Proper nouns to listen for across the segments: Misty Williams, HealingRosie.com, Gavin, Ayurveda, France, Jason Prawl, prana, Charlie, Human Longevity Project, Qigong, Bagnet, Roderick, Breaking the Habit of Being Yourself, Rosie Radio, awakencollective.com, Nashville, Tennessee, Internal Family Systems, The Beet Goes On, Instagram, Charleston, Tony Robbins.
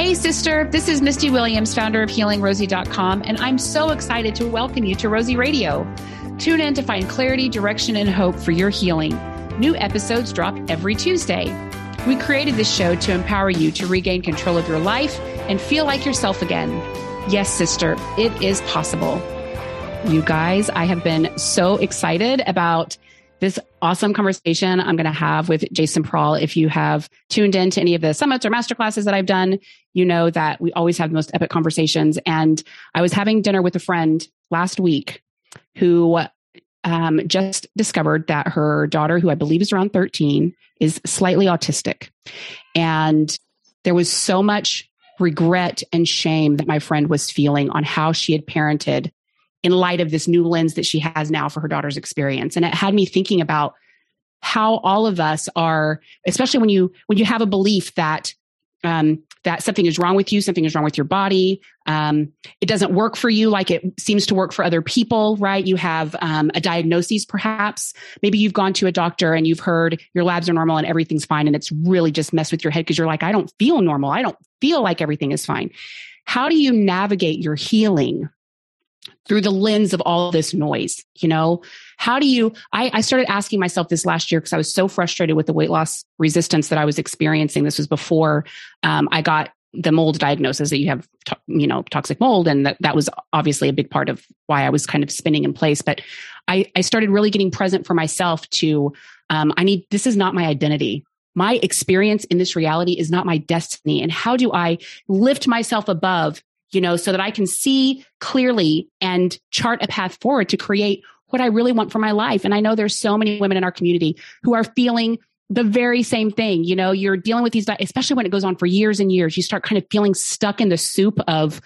Hey, sister, this is Misty Williams, founder of HealingRosie.com, and I'm so excited to welcome you to Rosie Radio. Tune in to find clarity, direction, and hope for your healing. New episodes drop every Tuesday. We created this show to empower you to regain control of your life and feel like yourself again. Yes, sister, it is possible. You guys, I have been so excited about this awesome conversation I'm going to have with Jason Prawl. If you have tuned in to any of the summits or masterclasses that I've done, you know that we always have the most epic conversations. And I was having dinner with a friend last week who just discovered that her daughter, who I believe is around 13, is slightly autistic. And there was so much regret and shame that my friend was feeling on how she had parented in light of this new lens that she has now for her daughter's experience. And it had me thinking about how all of us are, especially when you have a belief that, that something is wrong with you, something is wrong with your body. It doesn't work for you like it seems to work for other people, right? You have a diagnosis, perhaps. Maybe you've gone to a doctor and you've heard your labs are normal and everything's fine. And it's really just messed with your head because you're like, I don't feel normal. I don't feel like everything is fine. How do you navigate your healing through the lens of all this noise? You know, how do you, I started asking myself this last year because I was so frustrated with the weight loss resistance that I was experiencing. This was before I got the mold diagnosis that you have, toxic mold. And that was obviously a big part of why I was kind of spinning in place. But I started really getting present for myself to, this is not my identity. My experience in this reality is not my destiny. And how do I lift myself above, so that I can see clearly and chart a path forward to create what I really want for my life? And I know there's so many women in our community who are feeling the very same thing. You're dealing with these, especially when it goes on for years and years, you start kind of feeling stuck in the soup of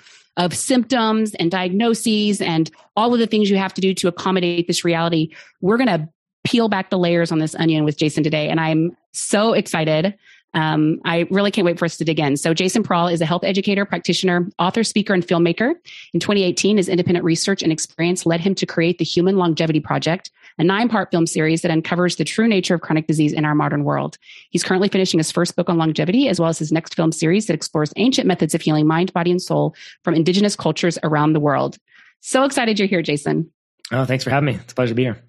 symptoms and diagnoses and all of the things you have to do to accommodate this reality. We're going to peel back the layers on this onion with Jason today. And I'm so excited. I really can't wait for us to dig in. So Jason Prawl is a health educator, practitioner, author, speaker, and filmmaker. In 2018, his independent research and experience led him to create the Human Longevity Project, a 9-part film series that uncovers the true nature of chronic disease in our modern world. He's currently finishing his first book on longevity, as well as his next film series that explores ancient methods of healing mind, body, and soul from indigenous cultures around the world. So excited you're here, Jason. Oh, thanks for having me. It's a pleasure to be here.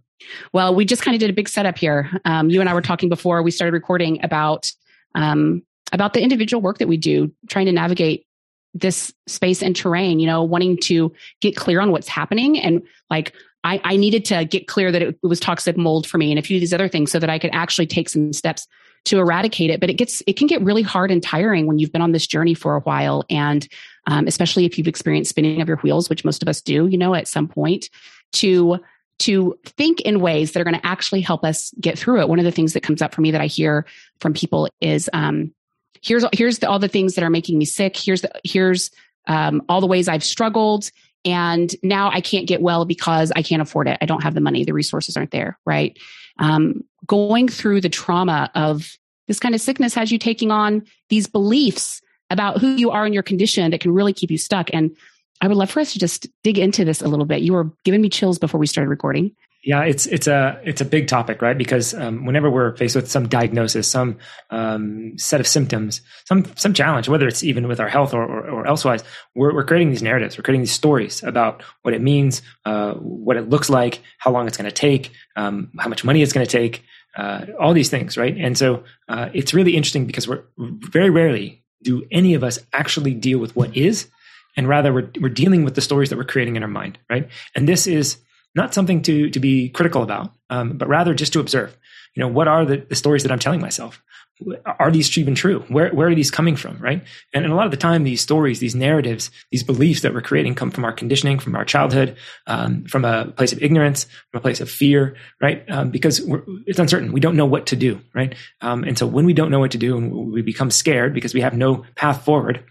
Well, we just kind of did a big setup here. You and I were talking before we started recording about the individual work that we do, trying to navigate this space and terrain, wanting to get clear on what's happening. And like, I needed to get clear that it was toxic mold for me and a few of these other things so that I could actually take some steps to eradicate it. But it can get really hard and tiring when you've been on this journey for a while. And, especially if you've experienced spinning of your wheels, which most of us do, at some point, to think in ways that are going to actually help us get through it. One of the things that comes up for me that I hear from people is, here's all the things that are making me sick. Here's all the ways I've struggled. And now I can't get well because I can't afford it. I don't have the money. The resources aren't there. Right. Going through the trauma of this kind of sickness has you taking on these beliefs about who you are and your condition that can really keep you stuck. And I would love for us to just dig into this a little bit. You were giving me chills before we started recording. Yeah, it's a big topic, right? Because whenever we're faced with some diagnosis, some set of symptoms, some challenge, whether it's even with our health or elsewise, we're creating these narratives, we're creating these stories about what it means, what it looks like, how long it's going to take, how much money it's going to take, all these things, right? And so it's really interesting because we're very rarely do any of us actually deal with what is. And rather, we're dealing with the stories that we're creating in our mind, right? And this is not something to be critical about, but rather just to observe. What are the stories that I'm telling myself? Are these even true? Where are these coming from, right? And a lot of the time, these stories, these narratives, these beliefs that we're creating come from our conditioning, from our childhood, from a place of ignorance, from a place of fear, right? Because it's uncertain. We don't know what to do, right? And so when we don't know what to do and we become scared because we have no path forward,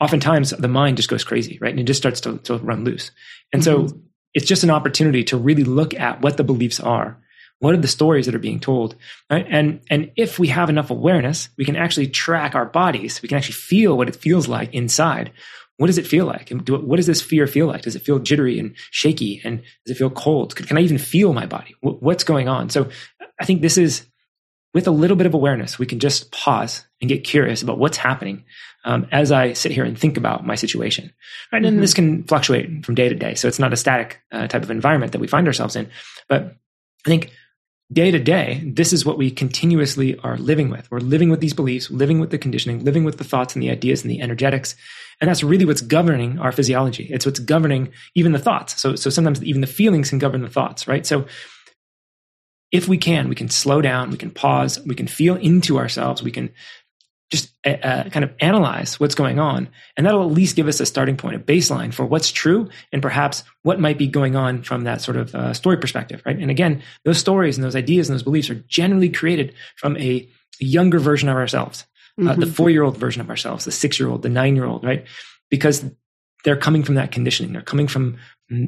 oftentimes the mind just goes crazy, right? And it just starts to run loose. And so it's just an opportunity to really look at what the beliefs are. What are the stories that are being told? Right? And if we have enough awareness, we can actually track our bodies. We can actually feel what it feels like inside. What does it feel like? And what does this fear feel like? Does it feel jittery and shaky? And does it feel cold? Can I even feel my body? What's going on? So I think this is with a little bit of awareness, we can just pause and get curious about what's happening as I sit here and think about my situation. Right? And this can fluctuate from day to day. So it's not a static type of environment that we find ourselves in. But I think day to day, this is what we continuously are living with. We're living with these beliefs, living with the conditioning, living with the thoughts and the ideas and the energetics. And that's really what's governing our physiology. It's what's governing even the thoughts. So sometimes even the feelings can govern the thoughts, right? So if we can slow down, we can pause, we can feel into ourselves, we can just kind of analyze what's going on. And that'll at least give us a starting point, a baseline for what's true and perhaps what might be going on from that sort of story perspective, right? And again, those stories and those ideas and those beliefs are generally created from a younger version of ourselves, the 4-year-old version of ourselves, the 6-year-old, the 9-year-old, right? Because they're coming from that conditioning. They're coming from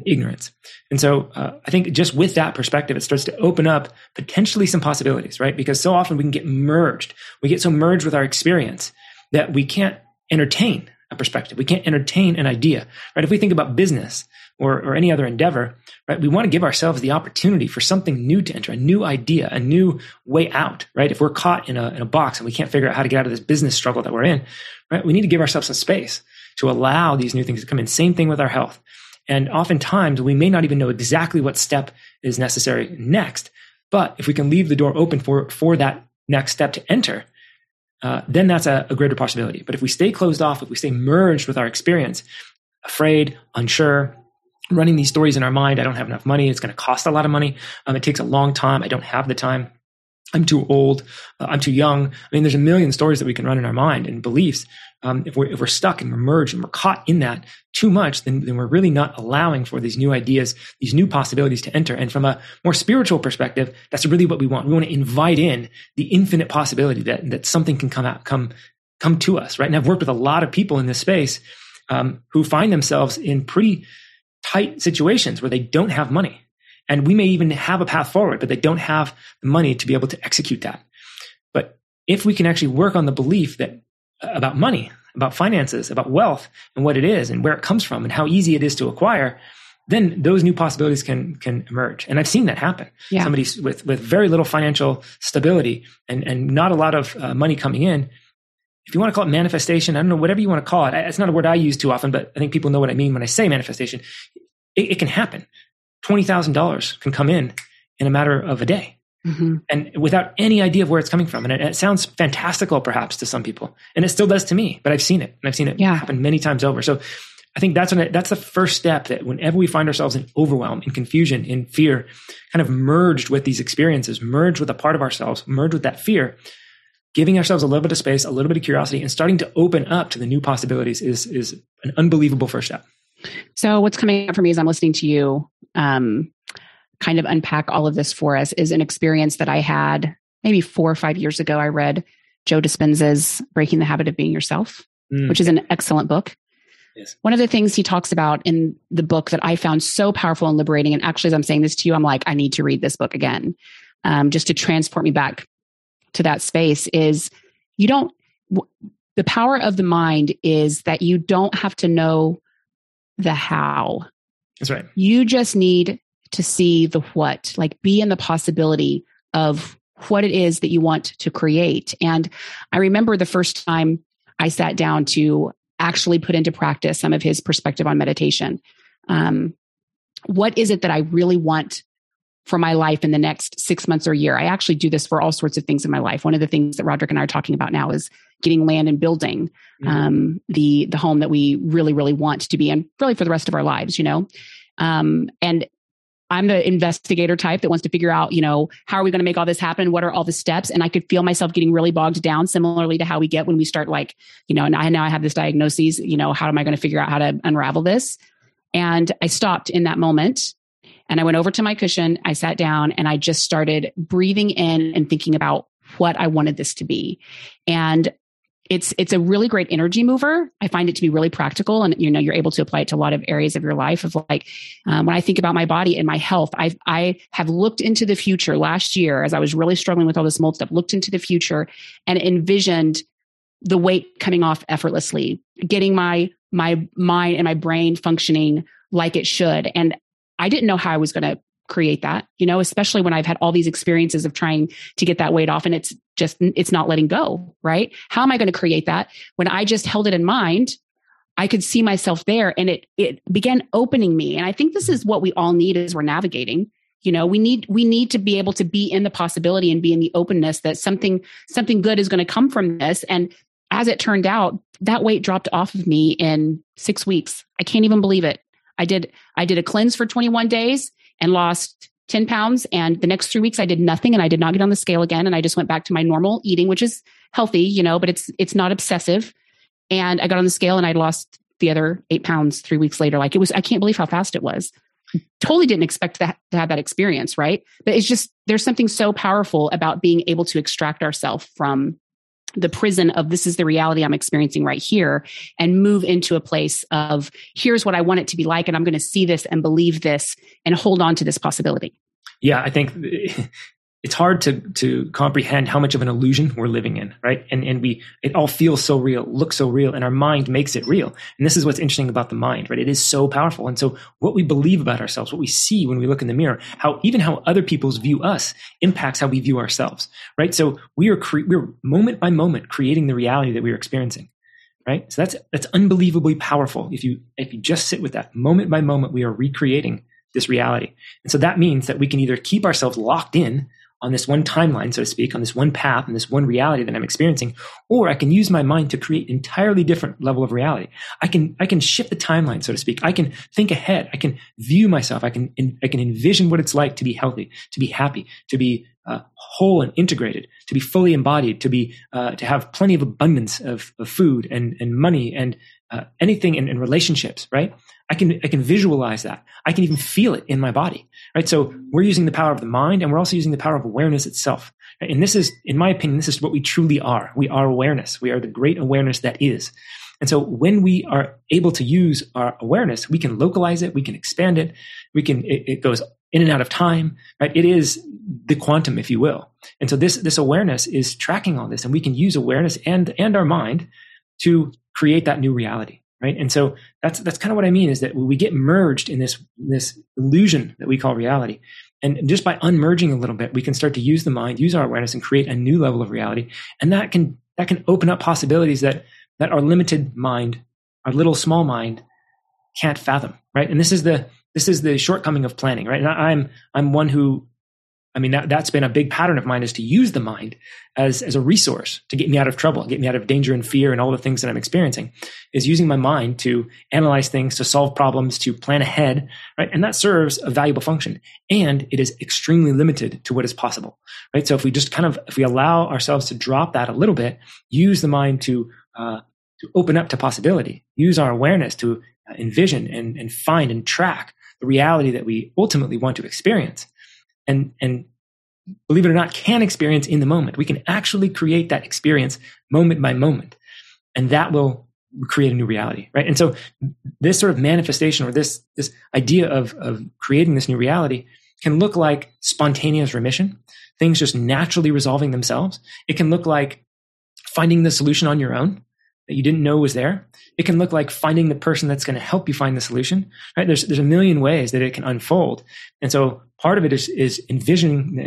ignorance. And so I think just with that perspective, it starts to open up potentially some possibilities, right? Because so often we can get merged. We get so merged with our experience that we can't entertain a perspective. We can't entertain an idea, right? If we think about business or any other endeavor, right? We want to give ourselves the opportunity for something new to enter, a new idea, a new way out, right? If we're caught in a box and we can't figure out how to get out of this business struggle that we're in, right? We need to give ourselves some space to allow these new things to come in. Same thing with our health. And oftentimes we may not even know exactly what step is necessary next, but if we can leave the door open for that next step to enter, then that's a greater possibility. But if we stay closed off, if we stay merged with our experience, afraid, unsure, running these stories in our mind, I don't have enough money, it's going to cost a lot of money, it takes a long time, I don't have the time, I'm too old, I'm too young. I mean, there's a million stories that we can run in our mind and beliefs. If we're stuck and we're merged and we're caught in that too much, then we're really not allowing for these new ideas, these new possibilities to enter. And from a more spiritual perspective, that's really what we want. We want to invite in the infinite possibility that something can come to us, right? And I've worked with a lot of people in this space who find themselves in pretty tight situations where they don't have money. And we may even have a path forward, but they don't have the money to be able to execute that. But if we can actually work on the belief that about money, about finances, about wealth, and what it is and where it comes from and how easy it is to acquire, then those new possibilities can emerge. And I've seen that happen. Yeah. Somebody with very little financial stability and not a lot of money coming in, if you want to call it manifestation, I don't know, whatever you want to call it. It's not a word I use too often, but I think people know what I mean when I say manifestation. It can happen. $20,000 can come in a matter of a day and without any idea of where it's coming from. And it sounds fantastical perhaps to some people, and it still does to me, but I've seen it, and I've seen it happen many times over. So I think that's the first step, that whenever we find ourselves in overwhelm, in confusion, in fear, kind of merged with these experiences, merged with a part of ourselves, merged with that fear, giving ourselves a little bit of space, a little bit of curiosity, and starting to open up to the new possibilities is an unbelievable first step. So what's coming up for me as I'm listening to you kind of unpack all of this for us is an experience that I had maybe 4 or 5 years ago. I read Joe Dispenza's Breaking the Habit of Being Yourself, which is an excellent book. Yes. One of the things he talks about in the book that I found so powerful and liberating, and actually as I'm saying this to you, I'm like, I need to read this book again just to transport me back to that space, is the power of the mind is that you don't have to know the how. That's right. You just need to see the what, like be in the possibility of what it is that you want to create. And I remember the first time I sat down to actually put into practice some of his perspective on meditation. What is it that I really want for my life in the next 6 months or a year? I actually do this for all sorts of things in my life. One of the things that Roderick and I are talking about now is getting land and building the home that we really, really want to be in, really for the rest of our lives, and I'm the investigator type that wants to figure out, how are we going to make all this happen? What are all the steps? And I could feel myself getting really bogged down, similarly to how we get when we start and now I have this diagnosis, how am I going to figure out how to unravel this? And I stopped in that moment and I went over to my cushion. I sat down and I just started breathing in and thinking about what I wanted this to be. And it's a really great energy mover. I find it to be really practical, and you're able to apply it to a lot of areas of your life. Of when I think about my body and my health, I have looked into the future last year as I was really struggling with all this mold stuff. Looked into the future and envisioned the weight coming off effortlessly, getting my mind and my brain functioning like it should. And I didn't know how I was going to create that, you know, especially when I've had all these experiences of trying to get that weight off and it's just, it's not letting go, right? How am I going to create that? When I just held it in mind, I could see myself there and it began opening me. And I think this is what we all need as we're navigating. You know, we need to be able to be in the possibility and be in the openness that something good is going to come from this. And as it turned out, that weight dropped off of me in 6 weeks. I can't even believe it. I did a cleanse for 21 days and lost 10 pounds. And the next 3 weeks I did nothing and I did not get on the scale again. And I just went back to my normal eating, which is healthy, you know, but it's not obsessive. And I got on the scale and I lost the other 8 pounds 3 weeks later. Like it was, I can't believe how fast it was. Totally didn't expect that, to have that experience. Right. But it's just, there's something so powerful about being able to extract ourselves from the prison of this is the reality I'm experiencing right here and move into a place of here's what I want it to be like. And I'm going to see this and believe this and hold on to this possibility. Yeah. I think it's hard to comprehend how much of an illusion we're living in. Right. And it all feels so real, looks so real, and our mind makes it real. And this is what's interesting about the mind, right? It is so powerful. And so what we believe about ourselves, what we see when we look in the mirror, how other people's view us impacts how we view ourselves, right? So we're moment by moment creating the reality that we're experiencing, right? So that's unbelievably powerful. If you just sit with that, moment by moment, we are recreating this reality. And so that means that we can either keep ourselves locked in on this one timeline, so to speak, on this one path and this one reality that I'm experiencing, or I can use my mind to create an entirely different level of reality. I can shift the timeline, so to speak. I can think ahead. I can view myself. I can envision what it's like to be healthy, to be happy, to be whole and integrated, to be fully embodied, to be to have plenty of abundance of food and money and anything in relationships, right? I can visualize that. I can even feel it in my body, right? So we're using the power of the mind, and we're also using the power of awareness itself. Right? And this is, in my opinion, this is what we truly are. We are awareness. We are the great awareness that is. And so when we are able to use our awareness, we can localize it. We can expand it. It goes in and out of time, right? It is the quantum, if you will. And so this awareness is tracking all this, and we can use awareness and our mind to create that new reality. Right. And so that's kind of what I mean is that we get merged in this illusion that we call reality. And just by unmerging a little bit, we can start to use the mind, use our awareness, and create a new level of reality. And that can open up possibilities that our limited mind, our little small mind, can't fathom. Right. And this is the shortcoming of planning. Right. And I'm one who, I mean, that's been a big pattern of mine, is to use the mind as a resource to get me out of trouble, get me out of danger and fear and all the things that I'm experiencing, is using my mind to analyze things, to solve problems, to plan ahead, right? And that serves a valuable function. And it is extremely limited to what is possible, right? So if we allow ourselves to drop that a little bit, use the mind to open up to possibility, use our awareness to envision and find and track the reality that we ultimately want to experience. And believe it or not, can experience in the moment. We can actually create that experience moment by moment, and that will create a new reality, right? And so this sort of manifestation, or this idea of creating this new reality, can look like spontaneous remission, things just naturally resolving themselves. It can look like finding the solution on your own that you didn't know was there. It can look like finding the person that's going to help you find the solution, right? There's a million ways that it can unfold. And so part of it is envisioning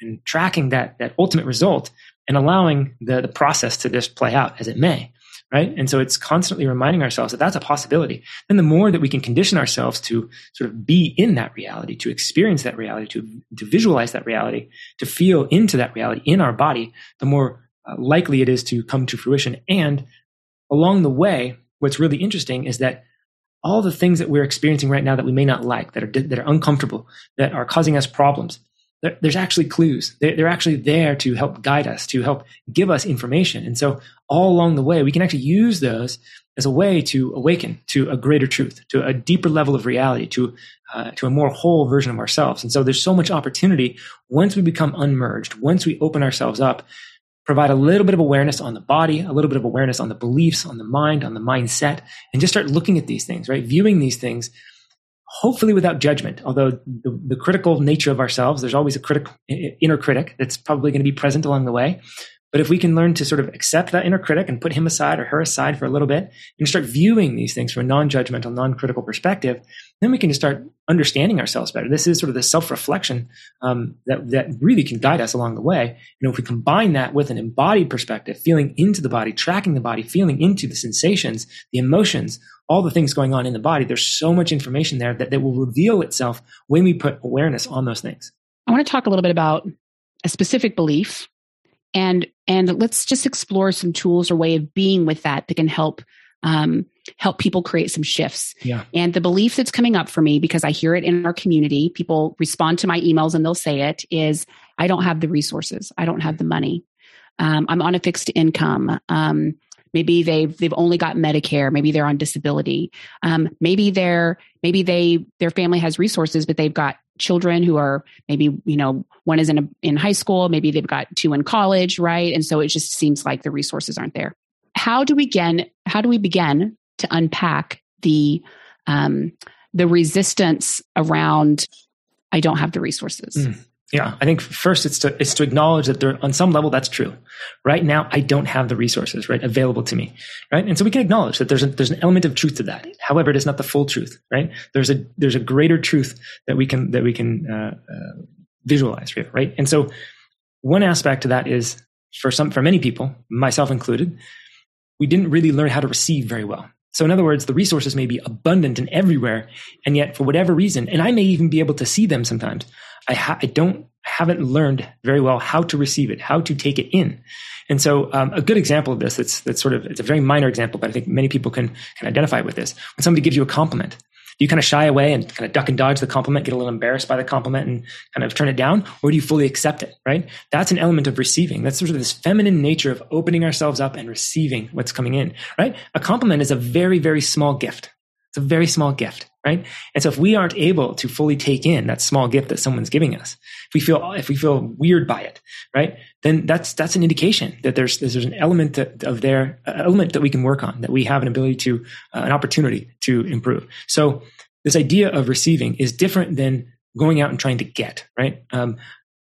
and tracking that ultimate result and allowing the process to just play out as it may, right? And so it's constantly reminding ourselves that that's a possibility. Then the more that we can condition ourselves to sort of be in that reality, to experience that reality, to visualize that reality, to feel into that reality in our body, the more likely it is to come to fruition. And along the way, what's really interesting is that all the things that we're experiencing right now that we may not like, that are uncomfortable, that are causing us problems, there's actually clues. They're actually there to help guide us, to help give us information. And so all along the way, we can actually use those as a way to awaken to a greater truth, to a deeper level of reality, to a more whole version of ourselves. And so there's so much opportunity once we become unmerged, once we open ourselves up, provide a little bit of awareness on the body, a little bit of awareness on the beliefs, on the mind, on the mindset, and just start looking at these things, right? Viewing these things, hopefully without judgment. Although the critical nature of ourselves, there's always a inner critic that's probably going to be present along the way. But if we can learn to sort of accept that inner critic and put him aside or her aside for a little bit and start viewing these things from a non-judgmental, non-critical perspective, then we can just start understanding ourselves better. This is sort of the self-reflection that really can guide us along the way. You know, if we combine that with an embodied perspective, feeling into the body, tracking the body, feeling into the sensations, the emotions, all the things going on in the body, there's so much information there that will reveal itself when we put awareness on those things. I want to talk a little bit about a specific belief. And let's just explore some tools or way of being with that can help help people create some shifts. Yeah. And the belief that's coming up for me, because I hear it in our community, people respond to my emails and they'll say it, is I don't have the resources. I don't have the money. I'm on a fixed income. Maybe they've only got Medicare. Maybe they're on disability. Maybe their family has resources, but they've got children who are maybe, you know, one is in high school, maybe they've got two in college, right? And so it just seems like the resources aren't there. How do we begin to unpack the resistance around I don't have the resources? Yeah, I think first it's to acknowledge that there, on some level that's true. Right now, I don't have the resources available to me, right? And so we can acknowledge that there's an element of truth to that. However, it is not the full truth, right? There's a greater truth that we can visualize here, right? And so one aspect to that is for many people, myself included, we didn't really learn how to receive very well. So in other words, the resources may be abundant and everywhere, and yet for whatever reason, and I may even be able to see them sometimes, I haven't learned very well how to receive it, how to take it in. And so a good example of this, it's a very minor example, but I think many people can identify with this. When somebody gives you a compliment, do you kind of shy away and kind of duck and dodge the compliment, get a little embarrassed by the compliment and kind of turn it down? Or do you fully accept it, right? That's an element of receiving. That's sort of this feminine nature of opening ourselves up and receiving what's coming in, right? A compliment is a very, very small gift. It's a very small gift, right? And so if we aren't able to fully take in that small gift that someone's giving us, if we feel weird by it, right? Then that's an indication that there's an element of their element that we can work on, that we have an ability to, an opportunity to improve. So this idea of receiving is different than going out and trying to get, right?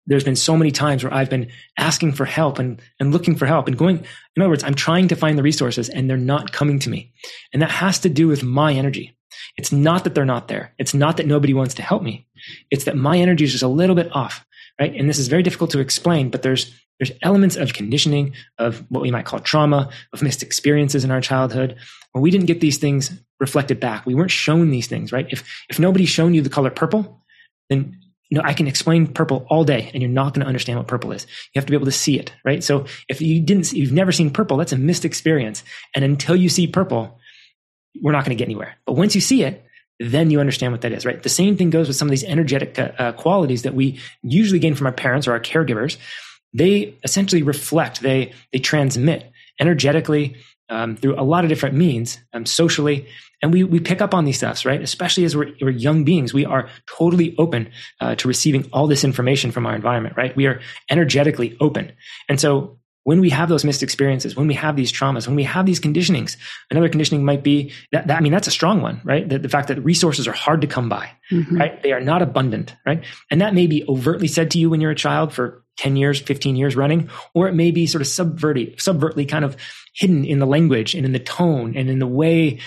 There's been so many times where I've been asking for help and looking for help and going, in other words, I'm trying to find the resources and they're not coming to me. And that has to do with my energy. It's not that they're not there. It's not that nobody wants to help me. It's that my energy is just a little bit off, right? And this is very difficult to explain, but there's elements of conditioning, of what we might call trauma, of missed experiences in our childhood, where we didn't get these things reflected back. We weren't shown these things, right? If nobody's shown you the color purple, then I can explain purple all day and you're not going to understand what purple is. You have to be able to see it, right? So if you've never seen purple, that's a missed experience. And until you see purple, we're not going to get anywhere. But once you see it, then you understand what that is, right? The same thing goes with some of these energetic qualities that we usually gain from our parents or our caregivers. They essentially reflect, they transmit energetically through a lot of different means, socially. And we pick up on these stuffs, right? Especially as we're young beings, we are totally open to receiving all this information from our environment, right? We are energetically open. And so when we have those missed experiences, when we have these traumas, when we have these conditionings, another conditioning might be that's a strong one, right? The fact that resources are hard to come by, mm-hmm. right? They are not abundant, right? And that may be overtly said to you when you're a child for 10 years, 15 years running, or it may be sort of subvertly kind of hidden in the language and in the tone and in the way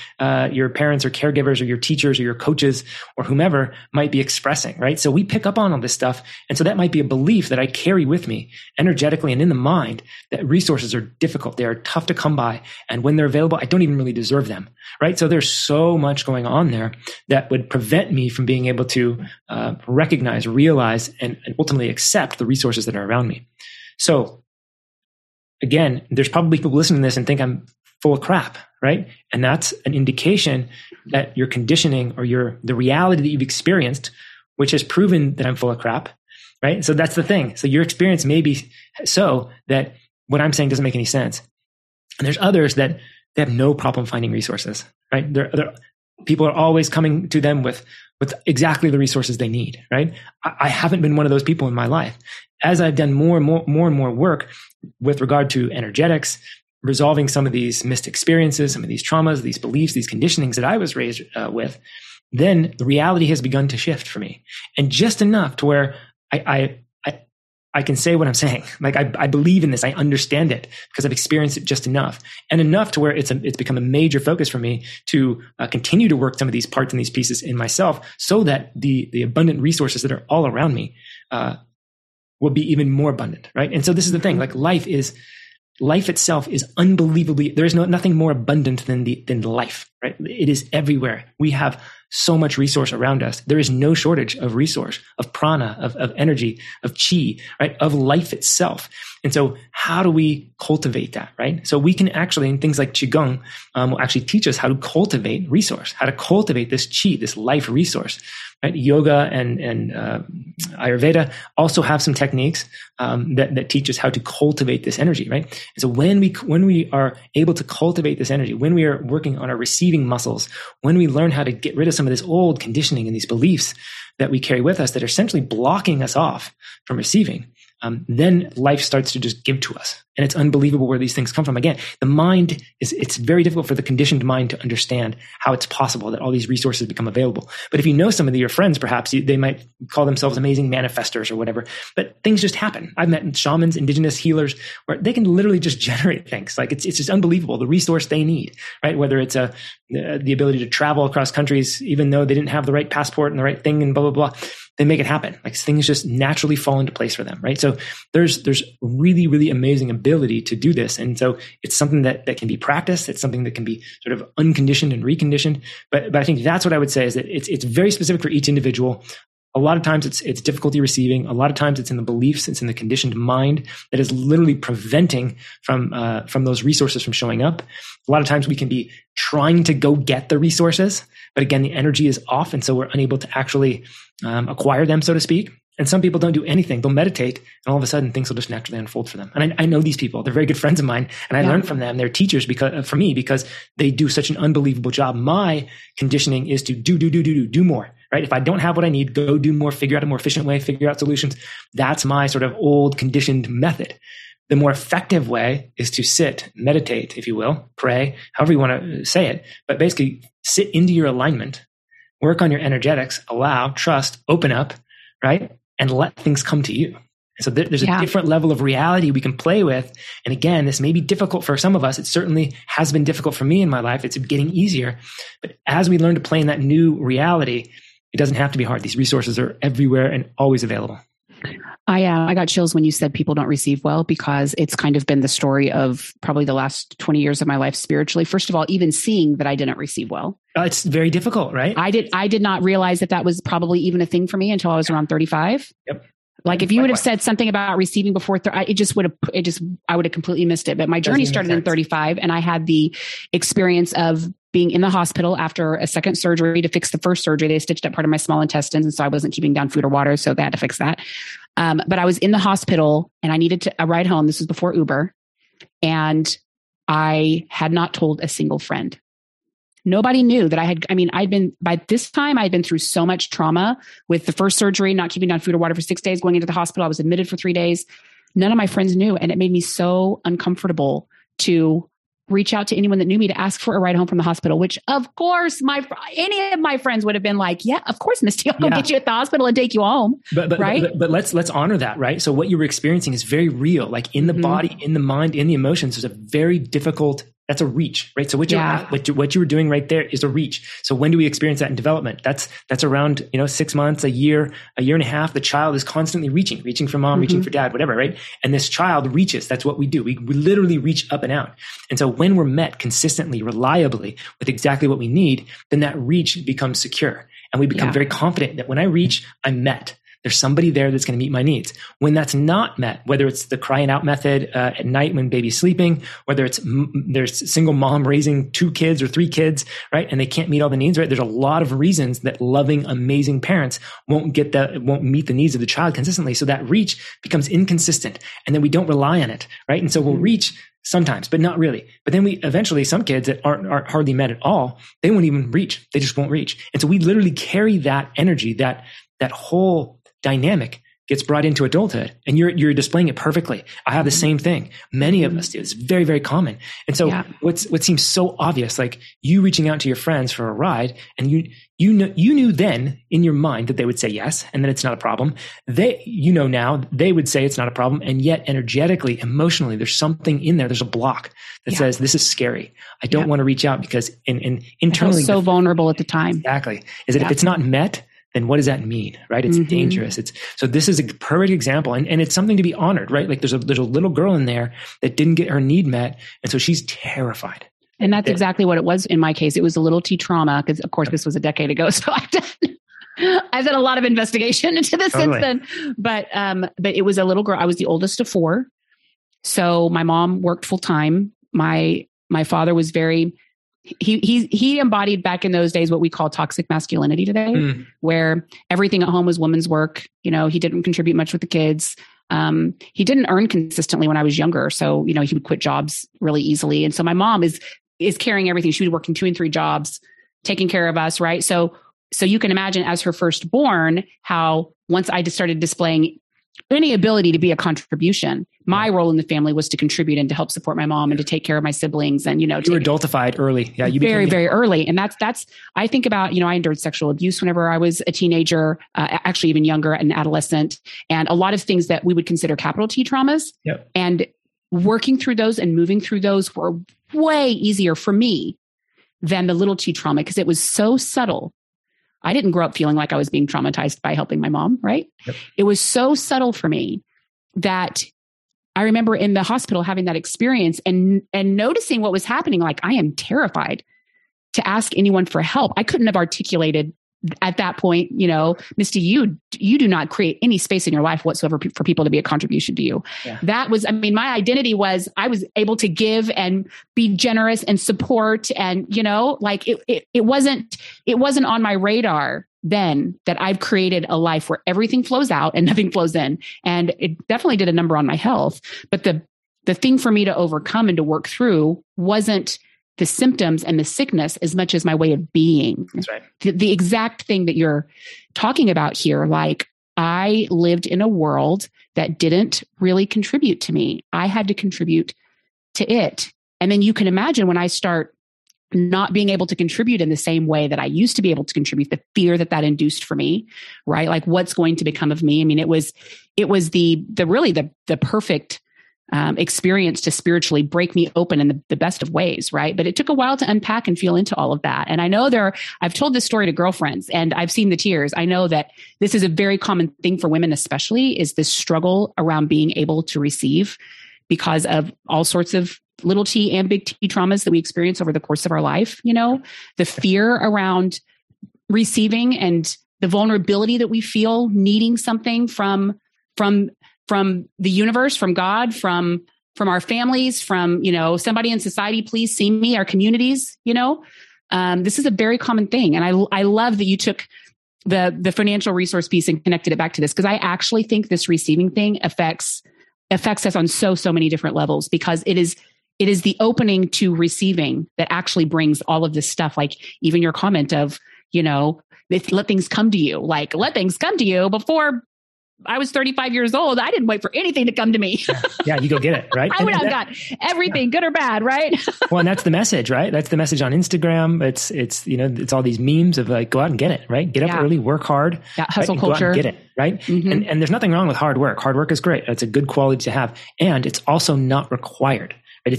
your parents or caregivers or your teachers or your coaches or whomever might be expressing, right? So we pick up on all this stuff. And so that might be a belief that I carry with me energetically and in the mind that resources are difficult. They are tough to come by. And when they're available, I don't even really deserve them, right? So there's so much going on there that would prevent me from being able to recognize, realize, and ultimately accept the resources that are around me. So again, there's probably people listening to this and think I'm full of crap, right? And that's an indication that your conditioning or the reality that you've experienced, which has proven that I'm full of crap, right? So that's the thing. So your experience may be so that what I'm saying doesn't make any sense. And there's others that they have no problem finding resources, right? People are always coming to them with exactly the resources they need, right? I haven't been one of those people in my life. As I've done more and more work with regard to energetics, resolving some of these missed experiences, some of these traumas, these beliefs, these conditionings that I was raised with, then the reality has begun to shift for me. And just enough to where I I can say what I'm saying. Like I believe in this. I understand it because I've experienced it just enough, and enough to where it's become a major focus for me to continue to work some of these parts and these pieces in myself, so that the abundant resources that are all around me will be even more abundant, right? And so this is the thing. Like life itself is unbelievably. There is nothing more abundant than life, right? It is everywhere. We have so much resource around us. There is no shortage of resource, of prana, of energy, of chi, right? Of life itself. And so how do we cultivate that, right? So we can actually, in things like Qigong, will actually teach us how to cultivate resource, how to cultivate this chi, this life resource, right? Yoga and Ayurveda also have some techniques that teach us how to cultivate this energy, right? And so when we are able to cultivate this energy, when we are working on our receiving muscles, when we learn how to get rid of some of this old conditioning and these beliefs that we carry with us that are essentially blocking us off from receiving, then life starts to just give to us. And it's unbelievable where these things come from. Again, the mind it's very difficult for the conditioned mind to understand how it's possible that all these resources become available. But if you know some of your friends, perhaps they might call themselves amazing manifestors or whatever, but things just happen. I've met shamans, indigenous healers, where they can literally just generate things. Like it's just unbelievable, the resource they need, right? Whether it's the ability to travel across countries, even though they didn't have the right passport and the right thing and blah, blah, blah, they make it happen. Like things just naturally fall into place for them, right? So there's really, really amazing ability to do this. And so it's something that can be practiced. It's something that can be sort of unconditioned and reconditioned. But I think that's what I would say is that it's very specific for each individual. A lot of times it's difficulty receiving. A lot of times it's in the beliefs, it's in the conditioned mind that is literally preventing from those resources from showing up. A lot of times we can be trying to go get the resources, but again, the energy is off. And so we're unable to actually acquire them, so to speak. And some people don't do anything. They'll meditate, and all of a sudden things will just naturally unfold for them. And I know these people. They're very good friends of mine, and I learned from them. They're teachers because they do such an unbelievable job. My conditioning is to do more, right? If I don't have what I need, go do more, figure out a more efficient way, figure out solutions. That's my sort of old conditioned method. The more effective way is to sit, meditate, if you will, pray, however you want to say it, but basically sit into your alignment, work on your energetics, allow, trust, open up, right? And let things come to you. And so there's a different level of reality we can play with. And again, this may be difficult for some of us. It certainly has been difficult for me in my life. It's getting easier. But as we learn to play in that new reality, it doesn't have to be hard. These resources are everywhere and always available. I got chills when you said people don't receive well, because it's kind of been the story of probably the last 20 years of my life spiritually. First of all, even seeing that I didn't receive well. It's very difficult, right? I did not realize that was probably even a thing for me until I was around 35. Yep. Like if you would have said something about receiving before, I would have completely missed it. But my journey started in 35, and I had the experience of being in the hospital after a second surgery to fix the first surgery. They stitched up part of my small intestines, and so I wasn't keeping down food or water, so they had to fix that. But I was in the hospital and I needed a ride home. This was before Uber. And I had not told a single friend. Nobody knew that I'd been through so much trauma with the first surgery, not keeping down food or water for 6 days, going into the hospital. I was admitted for 3 days. None of my friends knew. And it made me so uncomfortable to reach out to anyone that knew me to ask for a ride home from the hospital, which of course any of my friends would have been like, yeah, of course, Misty, I'll go get you at the hospital and take you home. But let's honor that, right? So what you were experiencing is very real, like in the body, in the mind, in the emotions. There's a very difficult, that's a reach, right? So what you were doing right there is a reach. So when do we experience that in development? That's around, 6 months, a year and a half. The child is constantly reaching for mom, reaching for dad, whatever, right? And this child reaches. That's what we do. We literally reach up and out. And so when we're met consistently, reliably with exactly what we need, then that reach becomes secure. And we become very confident that when I reach, I'm met. There's somebody there that's going to meet my needs. When that's not met, whether it's the crying out method at night when baby's sleeping, whether it's there's single mom raising 2 kids or 3 kids, right? And they can't meet all the needs, right? There's a lot of reasons that loving, amazing parents won't meet the needs of the child consistently. So that reach becomes inconsistent, and then we don't rely on it, right? And so we'll reach sometimes, but not really. But then eventually some kids that aren't hardly met at all, they won't even reach. They just won't reach. And so we literally carry that energy, that whole dynamic gets brought into adulthood, and you're displaying it perfectly. I have the same thing. Many of us do. It's very, very common. And so what seems so obvious, like you reaching out to your friends for a ride, and you knew then in your mind that they would say yes, and then it's not a problem. Now they would say it's not a problem, and yet energetically, emotionally, there's something in there. There's a block that says this is scary. I don't want to reach out because and internally I was so vulnerable at the time. Exactly. Is that if it's not met, then what does that mean, right? It's dangerous. So this is a perfect example, and it's something to be honored, right? Like there's a little girl in there that didn't get her need met, and so she's terrified. And that's exactly what it was in my case. It was a little T trauma, because of course this was a decade ago, so I've done a lot of investigation into this since then. But it was a little girl. I was the oldest of four, so my mom worked full time. My father was very. He embodied back in those days what we call toxic masculinity today, where everything at home was woman's work. You know, he didn't contribute much with the kids. He didn't earn consistently when I was younger. So, you know, he would quit jobs really easily. And so my mom is carrying everything. She was working 2 and 3 jobs, taking care of us, right? So you can imagine as her firstborn, how once I just started displaying any ability to be a contribution. My role in the family was to contribute and to help support my mom and to take care of my siblings. And, you know, you were adultified early. Yeah. You very, very early. And that's, I think about, you know, I endured sexual abuse whenever I was a teenager, actually even younger, an adolescent, and a lot of things that we would consider capital T traumas. Yep. And working through those and moving through those were way easier for me than the little T trauma, because it was so subtle. I didn't grow up feeling like I was being traumatized by helping my mom, right? Yep. It was so subtle for me that I remember in the hospital having that experience and noticing what was happening. Like, I am terrified to ask anyone for help. I couldn't have articulated at that point, you know, Misty, you do not create any space in your life whatsoever for people to be a contribution to you. Yeah. That was, I mean, my identity was I was able to give and be generous and support. And, you know, like it wasn't on my radar then that I've created a life where everything flows out and nothing flows in. And it definitely did a number on my health, but the thing for me to overcome and to work through wasn't the symptoms and the sickness as much as my way of being. That's right. The exact thing that you're talking about here. Like, I lived in a world that didn't really contribute to me. I had to contribute to it. And then you can imagine when I start not being able to contribute in the same way that I used to be able to contribute, the fear that induced for me, right? Like, what's going to become of me? I mean, it was the perfect experience to spiritually break me open in the best of ways, right? But it took a while to unpack and feel into all of that. And I know I've told this story to girlfriends and I've seen the tears. I know that this is a very common thing for women, especially, is this struggle around being able to receive because of all sorts of little T and big T traumas that we experience over the course of our life. You know, the fear around receiving and the vulnerability that we feel needing something from the universe, from God, from our families, from, you know, somebody in society, please see me, our communities, you know, this is a very common thing. And I love that you took the financial resource piece and connected it back to this, because I actually think this receiving thing affects us on so many different levels, because it is the opening to receiving that actually brings all of this stuff. Like even your comment of, you know, let things come to you. Before I was 35 years old, I didn't wait for anything to come to me. Yeah, you go get it, right? I would have got everything, good or bad, right? Well, and that's the message, right? That's the message on Instagram. It's you know, it's all these memes of like, go out and get it, right? Get up early, work hard. Yeah, hustle culture. Go out and get it, right? Mm-hmm. And there's nothing wrong with hard work. Hard work is great. It's a good quality to have. And it's also not required. Right?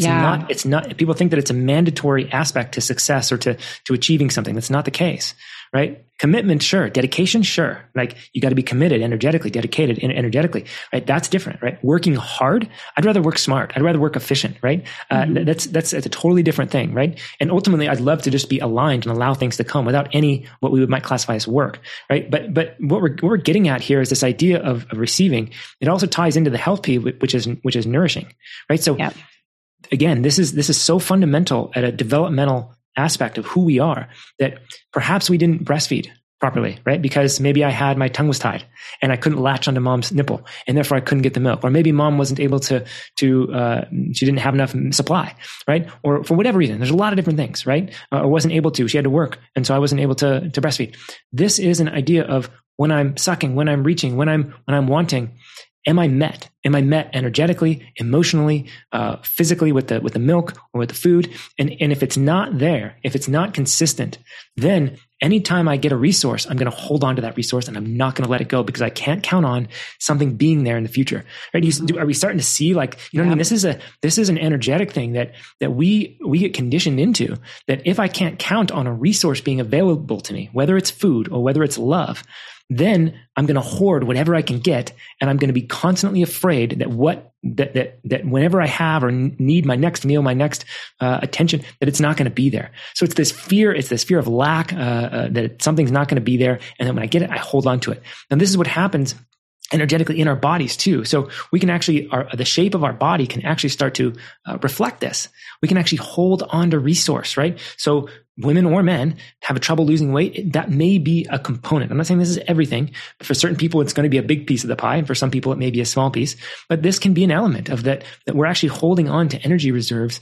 It's not, people think that it's a mandatory aspect to success or to achieving something. That's not the case, right? Commitment, sure. Dedication, sure. Like, you got to be committed, dedicated energetically, right? That's different, right? Working hard. I'd rather work smart. I'd rather work efficient, right? That's a totally different thing, right? And ultimately, I'd love to just be aligned and allow things to come without any, what we might classify as work, right? But what we're getting at here is this idea of receiving. It also ties into the healthy, which is nourishing, right? So, again, this is so fundamental at a developmental aspect of who we are that perhaps we didn't breastfeed properly, right? Because maybe my tongue was tied and I couldn't latch onto mom's nipple and therefore I couldn't get the milk, or maybe mom wasn't able to she didn't have enough supply, right? Or for whatever reason, there's a lot of different things, right? Or wasn't able to, she had to work. And so I wasn't able to breastfeed. This is an idea of when I'm sucking, when I'm reaching, when I'm wanting, am I met? Am I met energetically, emotionally, physically with the milk or with the food? And if it's not there, if it's not consistent, then anytime I get a resource, I'm going to hold on to that resource and I'm not going to let it go because I can't count on something being there in the future. Right? Are we starting to see, like, you know what I mean? This is an energetic thing that we get conditioned into, that if I can't count on a resource being available to me, whether it's food or whether it's love, then I'm going to hoard whatever I can get. And I'm going to be constantly afraid that that whenever I have or need my next meal, my next attention, that it's not going to be there. So it's this fear of lack, that something's not going to be there. And then when I get it, I hold on to it. And this is what happens energetically in our bodies too. So we can actually, the shape of our body can actually start to reflect this. We can actually hold on to resource, right? So women or men have a trouble losing weight. That may be a component. I'm not saying this is everything, but for certain people, it's going to be a big piece of the pie. And for some people, it may be a small piece, but this can be an element of that we're actually holding on to energy reserves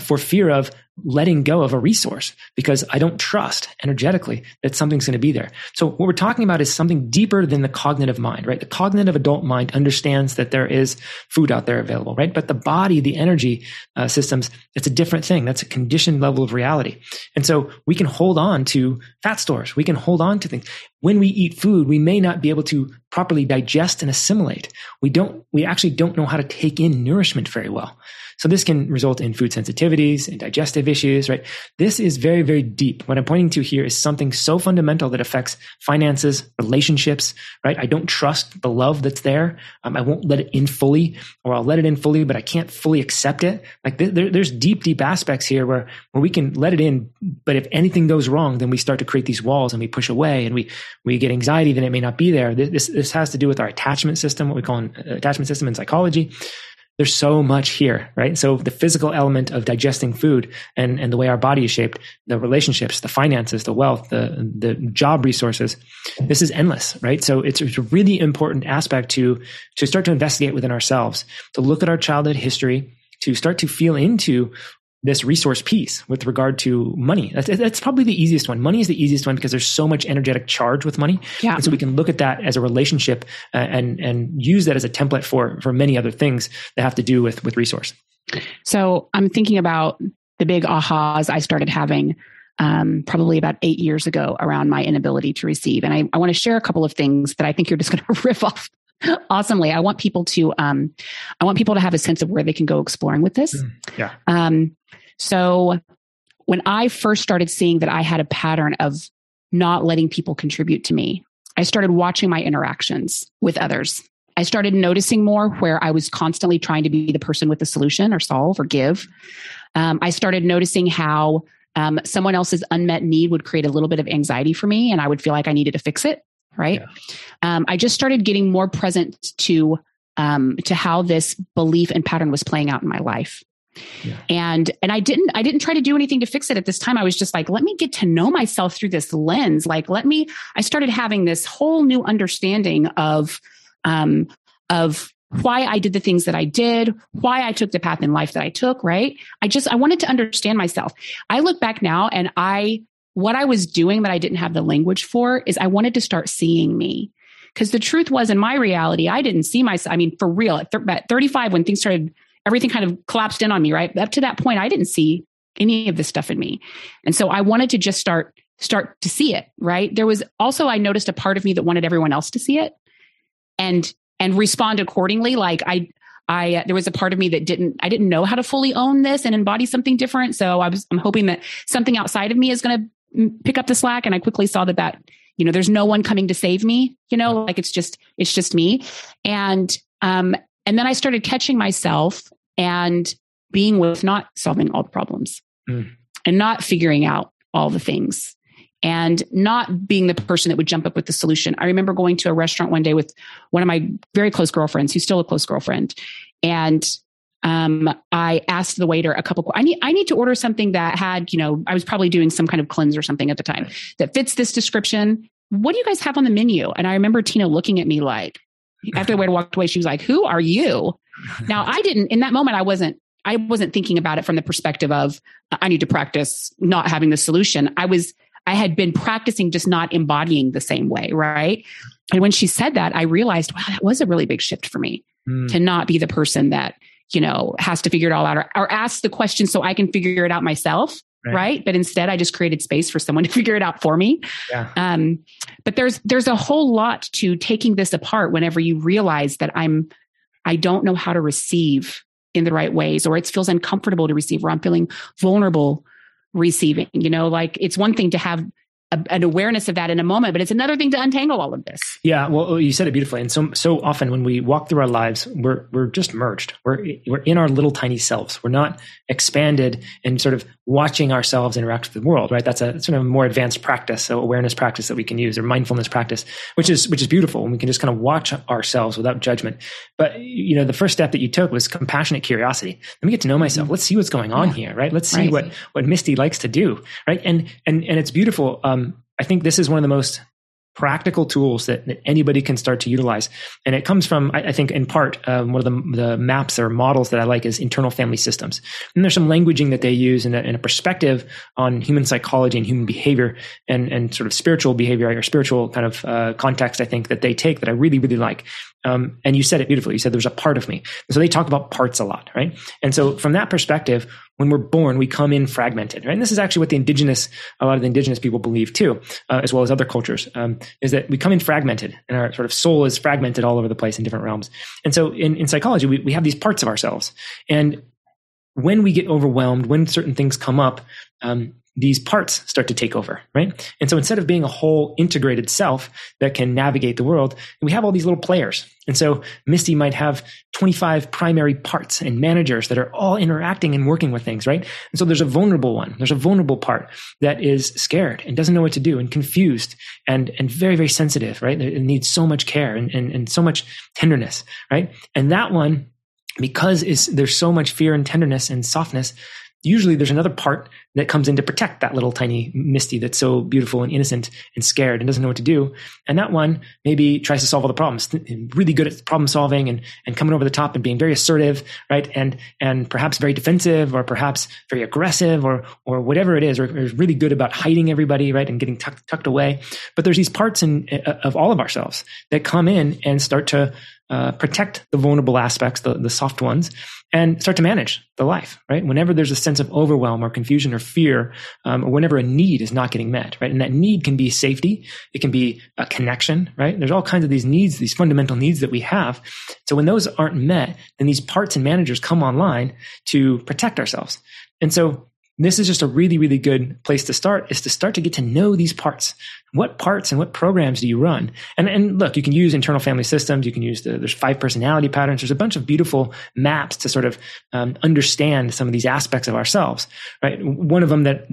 for fear of letting go of a resource, because I don't trust energetically that something's going to be there. So what we're talking about is something deeper than the cognitive mind, right? The cognitive adult mind understands that there is food out there available, right? But the body, the energy systems, it's a different thing. That's a conditioned level of reality. And so we can hold on to fat stores. We can hold on to things. When we eat food, we may not be able to properly digest and assimilate. We actually don't know how to take in nourishment very well. So this can result in food sensitivities and digestive issues, right? This is very, very deep. What I'm pointing to here is something so fundamental that affects finances, relationships, right? I don't trust the love that's there. I won't let it in fully, or I'll let it in fully, but I can't fully accept it. Like there's deep, deep aspects here where we can let it in, but if anything goes wrong, then we start to create these walls and we push away and we get anxiety that it may not be there. This has to do with our attachment system, what we call an attachment system in psychology. There's so much here, right? So the physical element of digesting food and the way our body is shaped, the relationships, the finances, the wealth, the job resources, this is endless, right? So it's a really important aspect to start to investigate within ourselves, to look at our childhood history, to start to feel into this resource piece with regard to money. That's probably the easiest one. Money is the easiest one because there's so much energetic charge with money. Yeah. And so we can look at that as a relationship and use that as a template for many other things that have to do with resource. So I'm thinking about the big ahas I started having probably about 8 years ago around my inability to receive. And I want to share a couple of things that I think you're just going to riff off awesomely. I want people to have a sense of where they can go exploring with this. Yeah. So when I first started seeing that I had a pattern of not letting people contribute to me, I started watching my interactions with others. I started noticing more where I was constantly trying to be the person with the solution or solve or give. I started noticing how someone else's unmet need would create a little bit of anxiety for me, and I would feel like I needed to fix it. Right. Yeah. I just started getting more present to how this belief and pattern was playing out in my life. Yeah. And I didn't try to do anything to fix it at this time. I was just like, let me get to know myself through this lens. Like, I started having this whole new understanding of why I did the things that I did, why I took the path in life that I took. Right. I wanted to understand myself. I look back now and what I was doing that I didn't have the language for is I wanted to start seeing me, because the truth was, in my reality, I didn't see myself. I mean, for real, at 35, when things started, everything kind of collapsed in on me, right? Up to that point, I didn't see any of this stuff in me. And so I wanted to just start to see it, right? There was also, I noticed a part of me that wanted everyone else to see it and respond accordingly. Like there was a part of me that I didn't know how to fully own this and embody something different. So I'm hoping that something outside of me is going to pick up the slack. And I quickly saw that, you know, there's no one coming to save me, you know, like it's just me. And then I started catching myself and being with not solving all the problems and not figuring out all the things and not being the person that would jump up with the solution. I remember going to a restaurant one day with one of my very close girlfriends, who's still a close girlfriend. And I asked the waiter I need to order something that had, you know, I was probably doing some kind of cleanse or something at the time that fits this description. What do you guys have on the menu? And I remember Tina looking at me like, after the waiter walked away, she was like, who are you? Now in that moment, I wasn't thinking about it from the perspective of I need to practice not having the solution. I was, I had been practicing, just not embodying the same way, right? And when she said that, I realized, wow, that was a really big shift for me to not be the person that, you know, has to figure it all out or ask the question so I can figure it out myself. Right. But instead I just created space for someone to figure it out for me. Yeah. But there's a whole lot to taking this apart whenever you realize that I don't know how to receive in the right ways, or it feels uncomfortable to receive, or I'm feeling vulnerable receiving, you know, like it's one thing to have an awareness of that in a moment, but it's another thing to untangle all of this. Yeah. Well, you said it beautifully. And so often when we walk through our lives, we're just merged. We're in our little tiny selves. We're not expanded and sort of watching ourselves interact with the world, right? That's a sort of more advanced practice. So awareness practice that we can use, or mindfulness practice, which is beautiful. And we can just kind of watch ourselves without judgment. But you know, the first step that you took was compassionate curiosity. Let me get to know myself. Let's see what's going on here, right? Let's see what Misty likes to do. Right. And it's beautiful. I think this is one of the most practical tools that anybody can start to utilize. And it comes from, I think, in part, one of the maps or models that I like is internal family systems. And there's some languaging that they use and a perspective on human psychology and human behavior and sort of spiritual behavior or spiritual kind of context, I think, that they take that I really, really like. And you said it beautifully. You said there's a part of me. And so they talk about parts a lot, right? And so from that perspective, when we're born, we come in fragmented, right? And this is actually what a lot of the indigenous people believe too, as well as other cultures, is that we come in fragmented and our sort of soul is fragmented all over the place in different realms. And so in psychology, we have these parts of ourselves. And when we get overwhelmed, when certain things come up, these parts start to take over, right? And so instead of being a whole integrated self that can navigate the world, we have all these little players. And so Misty might have 25 primary parts and managers that are all interacting and working with things, right? And so there's a vulnerable one. There's a vulnerable part that is scared and doesn't know what to do and confused and very, very sensitive, right? It needs so much care and so much tenderness, right? And that one, because there's so much fear and tenderness and softness, usually there's another part that comes in to protect that little tiny Misty that's so beautiful and innocent and scared and doesn't know what to do. And that one maybe tries to solve all the problems, really good at problem solving and coming over the top and being very assertive, right? And perhaps very defensive or perhaps very aggressive or whatever it is, or really good about hiding everybody, right? And getting tucked away. But there's these parts of all of ourselves that come in and start to protect the vulnerable aspects, the soft ones, and start to manage the life, right? Whenever there's a sense of overwhelm or confusion or fear, or whenever a need is not getting met, right? And that need can be safety. It can be a connection, right? There's all kinds of these needs, these fundamental needs that we have. So when those aren't met, then these parts and managers come online to protect ourselves. And so this is just a really, really good place to start, is to start to get to know these parts. What parts and what programs do you run? And look, you can use internal family systems. You can use there's 5 personality patterns. There's a bunch of beautiful maps to sort of understand some of these aspects of ourselves, right? One of them that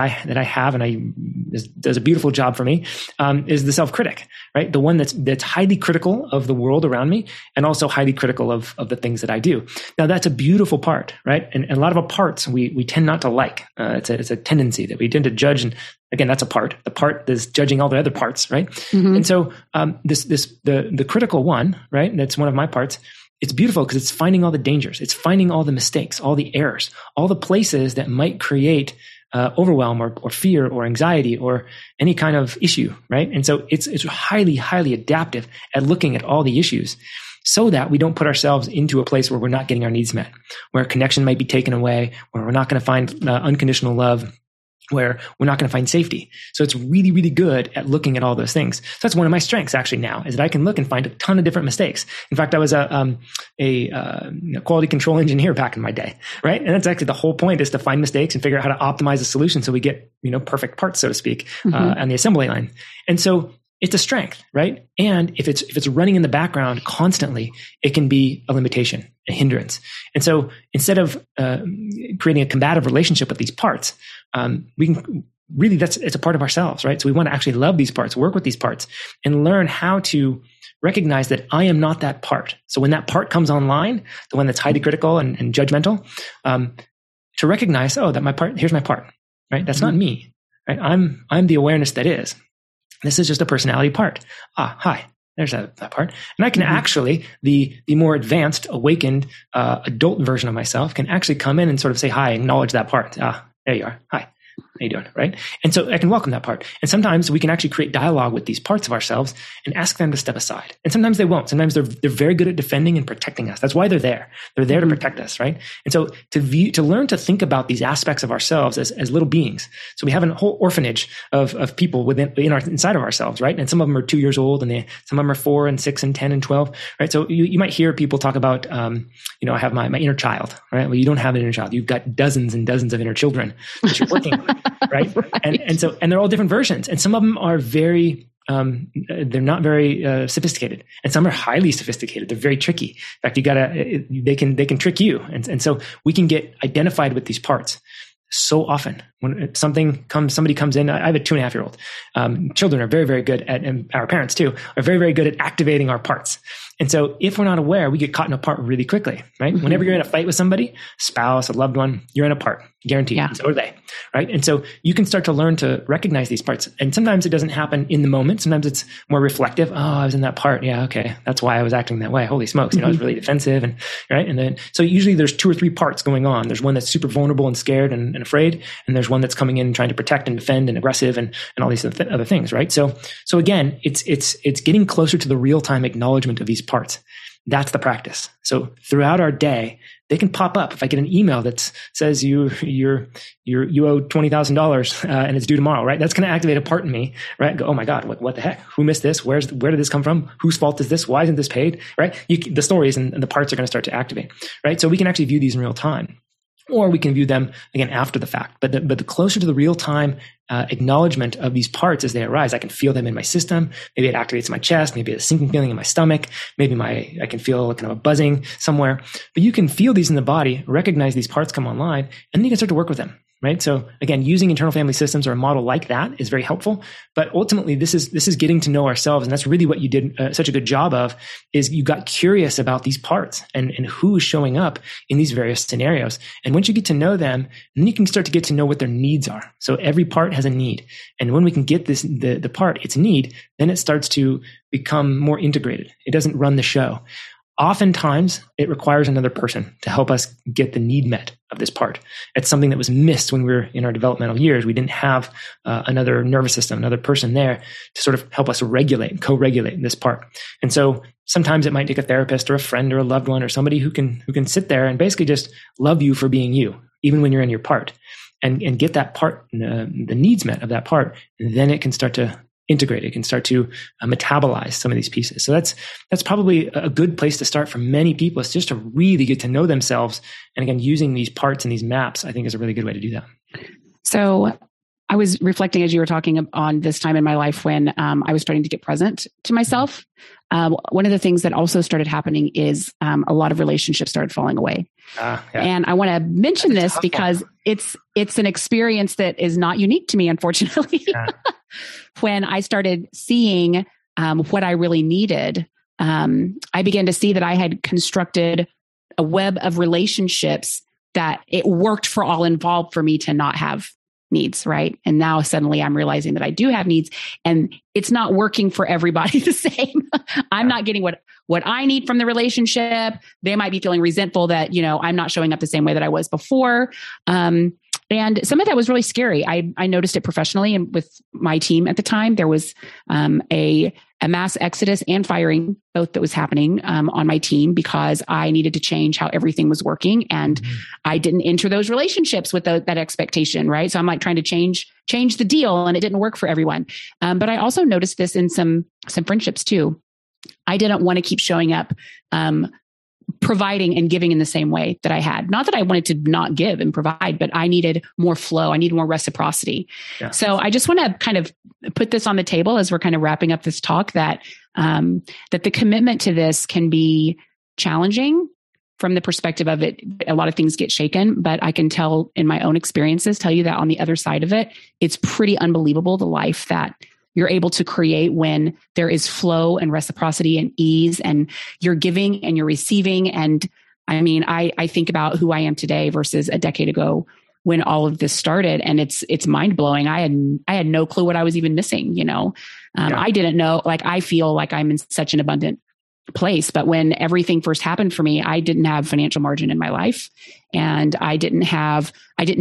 I have and does a beautiful job for me is the self-critic, right? The one that's highly critical of the world around me and also highly critical of the things that I do. Now that's a beautiful part, right? And a lot of our parts we tend not to like. It's a tendency that we tend to judge. And again, that's a part. The part that's judging all the other parts, right? Mm-hmm. And so the critical one, right? That's one of my parts. It's beautiful because it's finding all the dangers. It's finding all the mistakes, all the errors, all the places that might create overwhelm or fear or anxiety or any kind of issue, right? And so it's highly, highly adaptive at looking at all the issues, so that we don't put ourselves into a place where we're not getting our needs met, where connection might be taken away, where we're not going to find unconditional love, where we're not going to find safety. So it's really, really good at looking at all those things. So that's one of my strengths actually now, is that I can look and find a ton of different mistakes. In fact, I was a quality control engineer back in my day, right? And that's actually the whole point, is to find mistakes and figure out how to optimize the solution so we get, you know, perfect parts, so to speak, on the assembly line. And so it's a strength, right? And if it's running in the background constantly, it can be a limitation, a hindrance. And so instead of creating a combative relationship with these parts, we can really, it's a part of ourselves, right? So we want to actually love these parts, work with these parts, and learn how to recognize that I am not that part. So when that part comes online, the one that's highly critical and judgmental, to recognize, oh, that my part, here's my part, right? That's not me, right? I'm the awareness that is. This is just a personality part. Ah, hi, there's that part. And I can actually, the more advanced, awakened, adult version of myself can actually come in and sort of say hi, acknowledge that part. Ah, there you are. Hi. how you doing, right? And so I can welcome that part. And sometimes we can actually create dialogue with these parts of ourselves and ask them to step aside. And sometimes they won't. Sometimes they're very good at defending and protecting us. That's why they're there. They're there to protect us, right? And so to learn to think about these aspects of ourselves as little beings. So we have a whole orphanage of people inside of ourselves, right? And some of them are 2 years old, and some of them are 4 and 6 and 10 and 12, right? So you might hear people talk about, I have my inner child, right? Well, you don't have an inner child. You've got dozens and dozens of inner children that you're working with. Right? And they're all different versions. And some of them are they're not very sophisticated, and some are highly sophisticated. They're very tricky. In fact, they can trick you. And so we can get identified with these parts so often. When somebody comes in, I have a 2.5-year-old. Children are very, very good at, and our parents too, are very, very good at activating our parts. And so if we're not aware, we get caught in a part really quickly, right? Mm-hmm. Whenever you're in a fight with somebody, spouse, a loved one, you're in a part, guaranteed. Yeah. So are they, right? And so you can start to learn to recognize these parts. And sometimes it doesn't happen in the moment. Sometimes it's more reflective. Oh, I was in that part. Yeah. Okay. That's why I was acting that way. Holy smokes. Mm-hmm. I was really defensive and right. And then, so usually there's 2 or 3 parts going on. There's one that's super vulnerable and scared and afraid. And there's one that's coming in and trying to protect and defend and aggressive and all these other things. Right. So again, it's getting closer to the real-time acknowledgement of these parts. That's the practice. So throughout our day, they can pop up. If I get an email that says you owe $20,000 and it's due tomorrow, right? That's going to activate a part in me, right? Go, oh my God, what the heck? Who missed this? Where did this come from? Whose fault is this? Why isn't this paid? Right? The stories and the parts are going to start to activate, right? So we can actually view these in real time, or we can view them again after the fact. But the closer to the real time acknowledgement of these parts as they arise, I can feel them in my system. Maybe it activates my chest. Maybe a sinking feeling in my stomach. Maybe I can feel kind of a buzzing somewhere. But you can feel these in the body, recognize these parts come online, and then you can start to work with them, right? So again, using internal family systems or a model like that is very helpful. But ultimately, this is getting to know ourselves, and that's really what you did such a good job of. Is you got curious about these parts and who is showing up in these various scenarios. And once you get to know them, then you can start to get to know what their needs are. So every part has a need. And when we can get this, the part, its need, then it starts to become more integrated. It doesn't run the show. Oftentimes, it requires another person to help us get the need met of this part. It's something that was missed when we were in our developmental years. We didn't have another nervous system, another person there to sort of help us regulate, co-regulate this part. And so sometimes it might take a therapist or a friend or a loved one or somebody who can sit there and basically just love you for being you, even when you're in your part. And get that part, the needs met of that part, and then it can start to integrate. It can start to metabolize some of these pieces. So that's probably a good place to start for many people. It's just to really get to know themselves. And again, using these parts and these maps, I think, is a really good way to do that. So I was reflecting as you were talking on this time in my life when I was starting to get present to myself. One of the things that also started happening is a lot of relationships started falling away. Yeah. And I want to mention this because it's an experience that is not unique to me, unfortunately. Yeah. When I started seeing what I really needed, I began to see that I had constructed a web of relationships that it worked for all involved for me to not have needs, right? And now suddenly I'm realizing that I do have needs, and it's not working for everybody the same. I'm not getting what I need from the relationship. They might be feeling resentful that, I'm not showing up the same way that I was before. And some of that was really scary. I noticed it professionally and with my team at the time. There was a mass exodus and firing, both that was happening on my team because I needed to change how everything was working. And I didn't enter those relationships with that expectation, right? So I'm like trying to change the deal, and it didn't work for everyone. But I also noticed this in some friendships too. I didn't want to keep showing up providing and giving in the same way that I had. Not that I wanted to not give and provide, but I needed more flow. I needed more reciprocity. Yeah. So I just want to kind of put this on the table as we're kind of wrapping up this talk that the commitment to this can be challenging from the perspective of it. A lot of things get shaken, but I can tell in my own experiences, tell you that on the other side of it, it's pretty unbelievable the life that you're able to create when there is flow and reciprocity and ease, and you're giving and you're receiving. And I mean, I think about who I am today versus a decade ago when all of this started, and it's mind blowing. I had no clue what I was even missing. I didn't know, I feel like I'm in such an abundant place. But when everything first happened for me, I didn't have financial margin in my life. And I didn't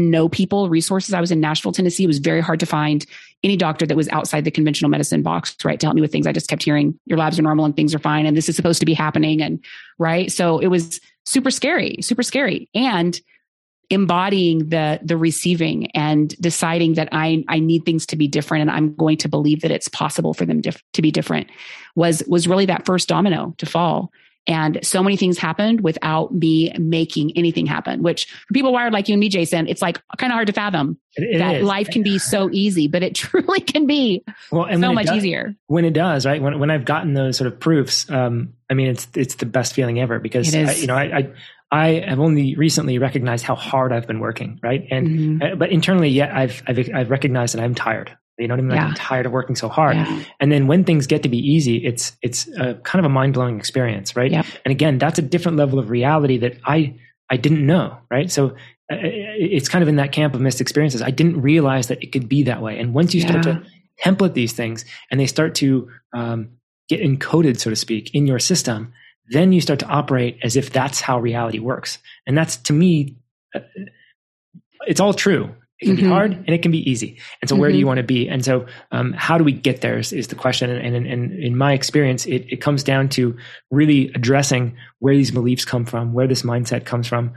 know people, resources. I was in Nashville, Tennessee. It was very hard to find any doctor that was outside the conventional medicine box, right? To help me with things. I just kept hearing your labs are normal and things are fine. And this is supposed to be happening. And right. So it was super scary. And embodying the receiving and deciding that I need things to be different, and I'm going to believe that it's possible for them to be different was really that first domino to fall. And so many things happened without me making anything happen, which for people wired like you and me, Jason, it's like kind of hard to fathom. It is. Life can be so easy, but it truly can be easier. When it does, right? When I've gotten those sort of proofs, I mean, it's the best feeling ever, because I have only recently recognized how hard I've been working, right? And but internally, I've recognized that I'm tired. You know what I mean? Like, I'm tired of working so hard. Yeah. And then when things get to be easy, it's a kind of a mind-blowing experience, right? Yep. And again, that's a different level of reality that I didn't know, right? So it's kind of in that camp of missed experiences. I didn't realize that it could be that way. And once you start to template these things and they start to get encoded, so to speak, in your system, then you start to operate as if that's how reality works. And that's, to me, it's all true. It can be hard and it can be easy. And so where do you want to be? And so how do we get there is the question. And in my experience, it comes down to really addressing where these beliefs come from, where this mindset comes from,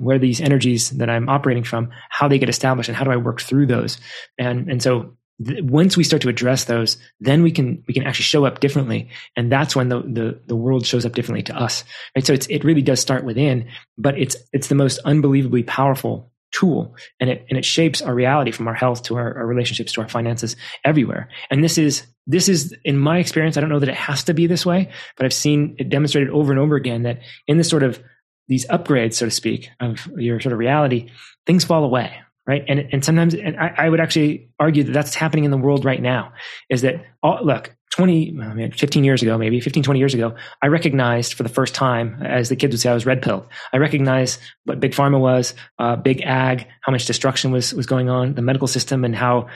where these energies that I'm operating from, how they get established, and how do I work through those? And so once we start to address those, then we can actually show up differently. And that's when the world shows up differently to us. Right? So it really does start within, but it's the most unbelievably powerful tool, and it shapes our reality, from our health to our relationships to our finances, everywhere. And this is in my experience, I don't know that it has to be this way, but I've seen it demonstrated over and over again that in this sort of these upgrades, so to speak, of your sort of reality, things fall away, right? And sometimes, and I would actually argue that that's happening in the world right now, is that 15, 20 years ago, I recognized for the first time, as the kids would say, I was red-pilled. I recognized what big pharma was, big ag, how much destruction was going on, the medical system, and how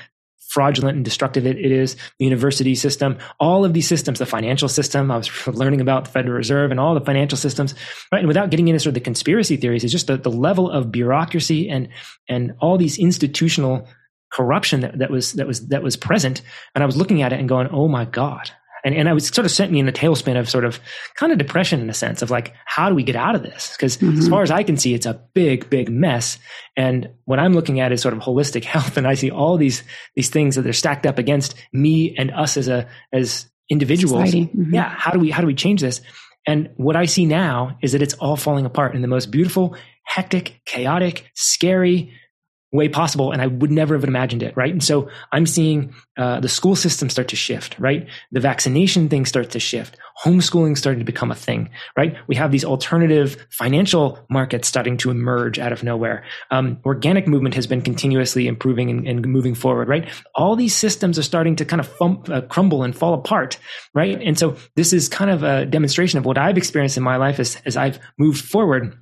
fraudulent and destructive it is, the university system, all of these systems, the financial system. I was learning about the Federal Reserve and all the financial systems, right? And without getting into sort of the conspiracy theories, it's just the level of bureaucracy and all these institutional corruption that was present. And I was looking at it and going, oh my God. And I was sort of sent me in a tailspin of sort of kind of depression, in a sense of like, how do we get out of this? Because as far as I can see, it's a big, big mess. And what I'm looking at is sort of holistic health. And I see all these things that they're stacked up against me and us as individuals. Yeah. How do we change this? And what I see now is that it's all falling apart in the most beautiful, hectic, chaotic, scary way possible. And I would never have imagined it. Right. And so I'm seeing the school system start to shift, right? The vaccination thing starts to shift. Homeschooling starting to become a thing, right? We have these alternative financial markets starting to emerge out of nowhere. Organic movement has been continuously improving and moving forward, right? All these systems are starting to kind of crumble and fall apart, right? And so this is kind of a demonstration of what I've experienced in my life as I've moved forward.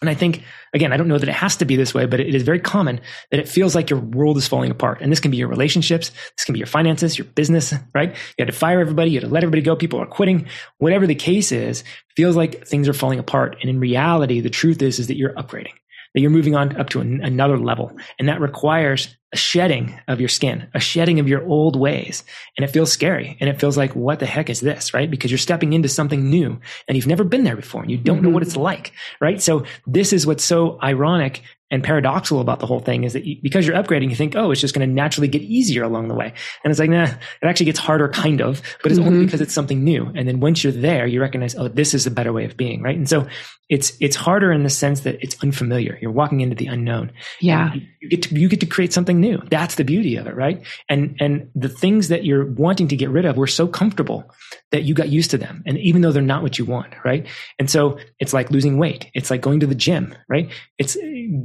And I think, again, I don't know that it has to be this way, but it is very common that it feels like your world is falling apart. And this can be your relationships. This can be your finances, your business, right? You had to fire everybody. You had to let everybody go. People are quitting. Whatever the case is, it feels like things are falling apart. And in reality, the truth is that you're upgrading, that you're moving on up to another level. And that requires a shedding of your skin, a shedding of your old ways. And it feels scary. And it feels like, what the heck is this, right? Because you're stepping into something new and you've never been there before and you don't know what it's like, right? So this is what's so ironic and paradoxical about the whole thing, is that because you're upgrading, you think, oh, it's just going to naturally get easier along the way. And it's like, nah, it actually gets harder, kind of, but it's only because it's something new. And then once you're there, you recognize, oh, this is a better way of being, right? And so it's harder in the sense that it's unfamiliar. You're walking into the unknown. Yeah. You get to create something new. That's the beauty of it, right? And the things that you're wanting to get rid of were so comfortable that you got used to them. And even though they're not what you want, right? And so it's like losing weight. It's like going to the gym, right? It's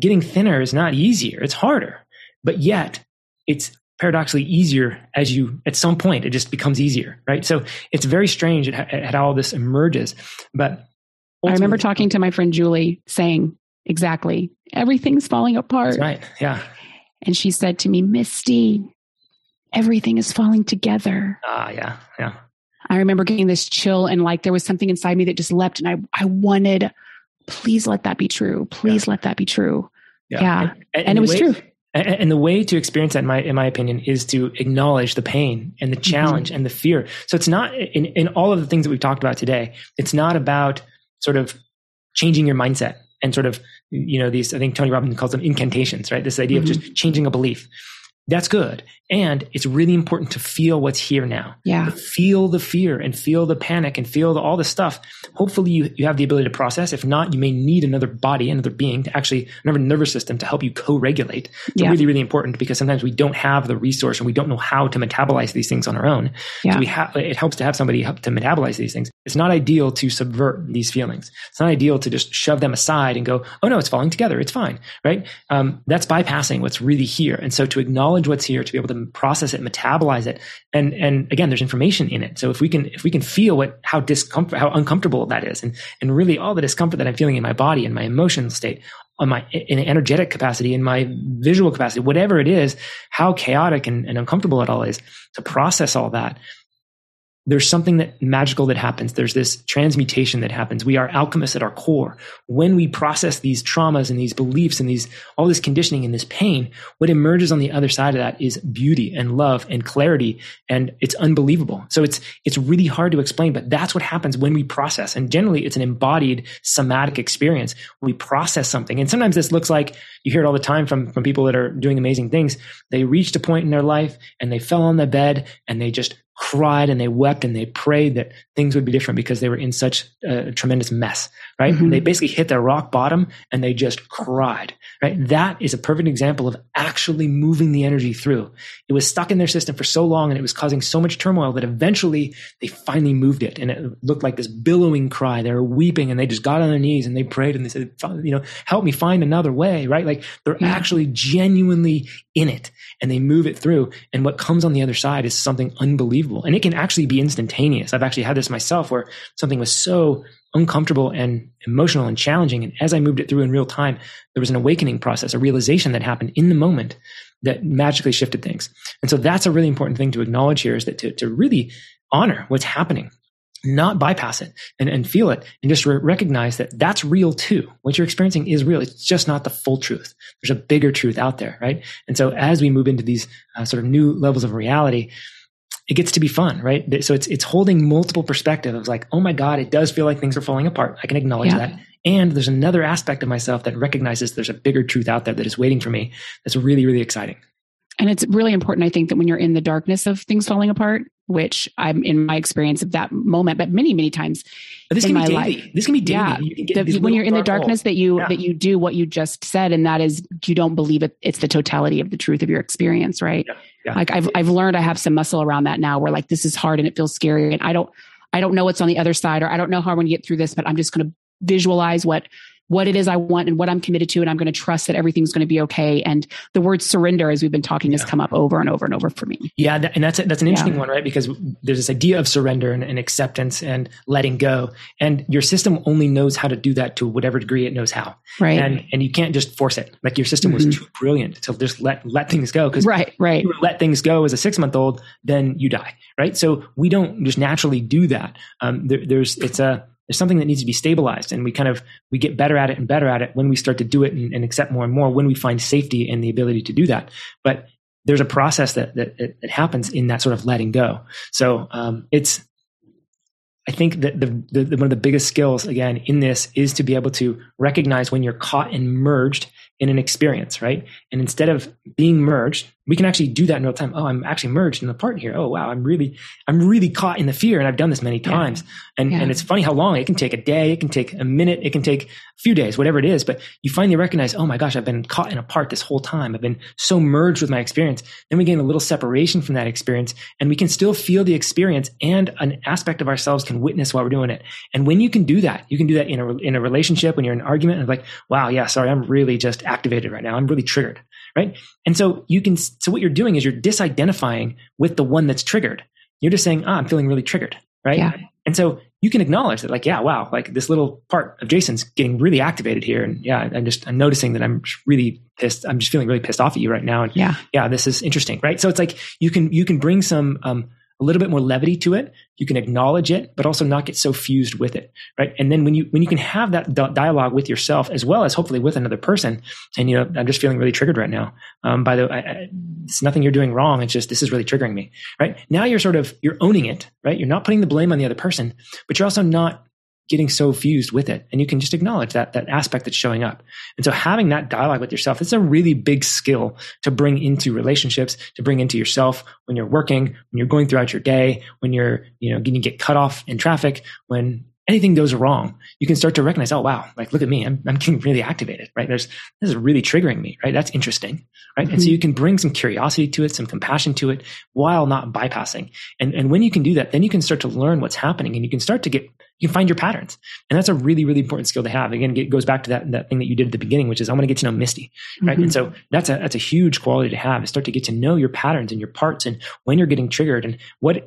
getting thinner is not easier. It's harder, but yet it's paradoxically easier as you, at some point, it just becomes easier, right? So it's very strange at how all this emerges. But I remember talking to my friend Julie, saying exactly, everything's falling apart. That's right. Yeah. And she said to me, Misty, everything is falling together. Ah, yeah. I remember getting this chill and like there was something inside me that just leapt and I wanted, please let that be true. Please let that be true. Yeah. And it was true. And the way to experience that, in my opinion, is to acknowledge the pain and the challenge and the fear. So it's not in all of the things that we've talked about today, it's not about sort of changing your mindset and sort of, you know, these, I think Tony Robbins calls them incantations, right? This idea of just changing a belief. That's good. And it's really important to feel what's here now. Yeah. Feel the fear and feel the panic and feel all this stuff. Hopefully you have the ability to process. If not, you may need another body, another being to actually, another nervous system to help you co-regulate. It's really, really important because sometimes we don't have the resource and we don't know how to metabolize these things on our own. Yeah. So it helps to have somebody help to metabolize these things. It's not ideal to subvert these feelings. It's not ideal to just shove them aside and go, oh no, it's falling together. It's fine. Right? That's bypassing what's really here. And so to acknowledge what's here, to be able to process it, metabolize it, and again, there's information in it. So if we can feel how uncomfortable that is, and really all the discomfort that I'm feeling in my body, in my emotional state, in an energetic capacity, in my visual capacity, whatever it is, how chaotic and uncomfortable it all is, to process all that. There's something magical that happens. There's this transmutation that happens. We are alchemists at our core. When we process these traumas and these beliefs and all this conditioning and this pain, what emerges on the other side of that is beauty and love and clarity. And it's unbelievable. So it's really hard to explain, but that's what happens when we process. And generally it's an embodied somatic experience. We process something. And sometimes this looks like, you hear it all the time from people that are doing amazing things. They reached a point in their life and they fell on their bed and they just cried and they wept and they prayed that things would be different because they were in such a tremendous mess, right? Mm-hmm. And they basically hit their rock bottom and they just cried, right? That is a perfect example of actually moving the energy through. It was stuck in their system for so long and it was causing so much turmoil that eventually they finally moved it. And it looked like this billowing cry. They were weeping and they just got on their knees and they prayed and they said, you know, help me find another way, right? Like they're actually genuinely in it and they move it through. And what comes on the other side is something unbelievable. And it can actually be instantaneous. I've actually had this myself where something was so uncomfortable and emotional and challenging. And as I moved it through in real time, there was an awakening process, a realization that happened in the moment that magically shifted things. And so that's a really important thing to acknowledge here, is that to really honor what's happening, not bypass it and feel it, and just recognize that that's real too. What you're experiencing is real. It's just not the full truth. There's a bigger truth out there, right? And so as we move into these sort of new levels of reality, it gets to be fun, right? So it's holding multiple perspectives of like, oh my God, it does feel like things are falling apart. I can acknowledge that. And there's another aspect of myself that recognizes there's a bigger truth out there that is waiting for me. That's really, really exciting. And it's really important, I think, that when you're in the darkness of things falling apart, which I'm in my experience of that moment, but many, many times in my life. This can be daily. Yeah. When you're in the darkness that you do what you just said, and that is, you don't believe it. It's the totality of the truth of your experience, right? Yeah. Yeah. Like I've learned, I have some muscle around that now, where like, this is hard and it feels scary and I don't know what's on the other side, or I don't know how I'm going to get through this, but I'm just going to visualize what it is I want and what I'm committed to. And I'm going to trust that everything's going to be okay. And the word surrender, as we've been talking, has come up over and over and over for me. Yeah. And that's an interesting one, right? Because there's this idea of surrender and acceptance and letting go. And your system only knows how to do that to whatever degree it knows how. Right. And you can't just force it. Like your system was too brilliant to just let things go. Because if you let things go as a 6-month-old, then you die. Right. So we don't just naturally do that. There's something that needs to be stabilized, and we get better at it and better at it when we start to do it and accept more and more, when we find safety and the ability to do that. But there's a process that happens in that sort of letting go. So I think that one of the biggest skills, again, in this is to be able to recognize when you're caught and merged in an experience, right? And instead of being merged, we can actually do that in real time. Oh, I'm actually merged in the part here. Oh, wow. I'm really caught in the fear. And I've done this many times. And it's funny how long it can take. A day, it can take a minute, it can take a few days, whatever it is. But you finally recognize, oh my gosh, I've been caught in a part this whole time. I've been so merged with my experience. Then we gain a little separation from that experience, and we can still feel the experience, and an aspect of ourselves can witness while we're doing it. And when you can do that in a relationship, when you're in an argument and like, wow, yeah, sorry, I'm really just activated right now. I'm really triggered. Right. And so so what you're doing is you're disidentifying with the one that's triggered. You're just saying, I'm feeling really triggered. Right. Yeah. And so you can acknowledge that, like, yeah, wow, like this little part of Jason's getting really activated here. And yeah, I'm noticing that I'm really pissed. I'm just feeling really pissed off at you right now. And yeah, this is interesting. Right. So it's like, you can bring some, a little bit more levity to it. You can acknowledge it, but also not get so fused with it, right? And then when you can have that dialogue with yourself as well as hopefully with another person, and you know, I'm just feeling really triggered right now. It's nothing you're doing wrong. It's just, this is really triggering me, right? Now you're owning it, right? You're not putting the blame on the other person, but you're also not getting so fused with it. And you can just acknowledge that aspect that's showing up. And so having that dialogue with yourself, it's a really big skill to bring into relationships, to bring into yourself when you're working, when you're going throughout your day, when you're, you know, you get cut off in traffic, when anything goes wrong, you can start to recognize, oh, wow, like, look at me, I'm getting really activated, right? This is really triggering me, right? That's interesting, right? Mm-hmm. And so you can bring some curiosity to it, some compassion to it, while not bypassing. And when you can do that, then you can start to learn what's happening, and you can start to you can find your patterns. And that's a really, really important skill to have. Again, it goes back to that thing that you did at the beginning, which is I want to get to know Misty, right? Mm-hmm. And so that's a huge quality to have, is start to get to know your patterns and your parts and when you're getting triggered and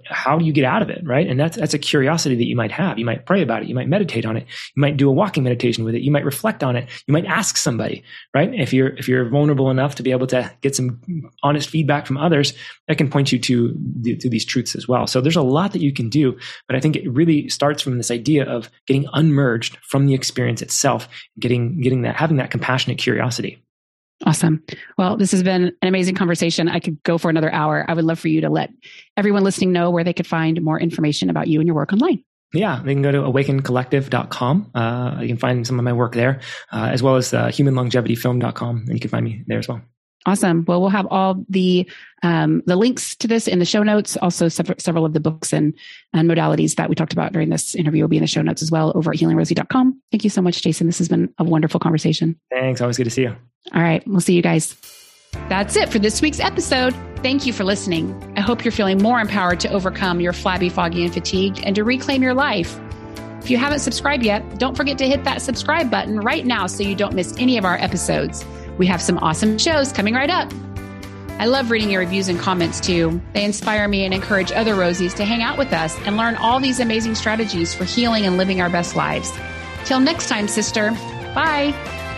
how do you get out of it, right? And that's a curiosity that you might have. You might pray about it. You might meditate on it. You might do a walking meditation with it. You might reflect on it. You might ask somebody, right? If you're vulnerable enough to be able to get some honest feedback from others, that can point you to these truths as well. So there's a lot that you can do, but I think it really starts from this idea of getting unmerged from the experience itself, having that compassionate curiosity. Awesome. Well, this has been an amazing conversation. I could go for another hour. I would love for you to let everyone listening know where they could find more information about you and your work online. Yeah, they can go to awakencollective.com. You can find some of my work there, as well as humanlongevityfilm.com, and you can find me there as well. Awesome. Well, we'll have all the links to this in the show notes. Also, several of the books and modalities that we talked about during this interview will be in the show notes as well over at HealingRosie.com. Thank you so much, Jason. This has been a wonderful conversation. Thanks. Always good to see you. All right. We'll see you guys. That's it for this week's episode. Thank you for listening. I hope you're feeling more empowered to overcome your flabby, foggy, and fatigued, and to reclaim your life. If you haven't subscribed yet, don't forget to hit that subscribe button right now so you don't miss any of our episodes. We have some awesome shows coming right up. I love reading your reviews and comments too. They inspire me and encourage other Rosies to hang out with us and learn all these amazing strategies for healing and living our best lives. Till next time, sister. Bye.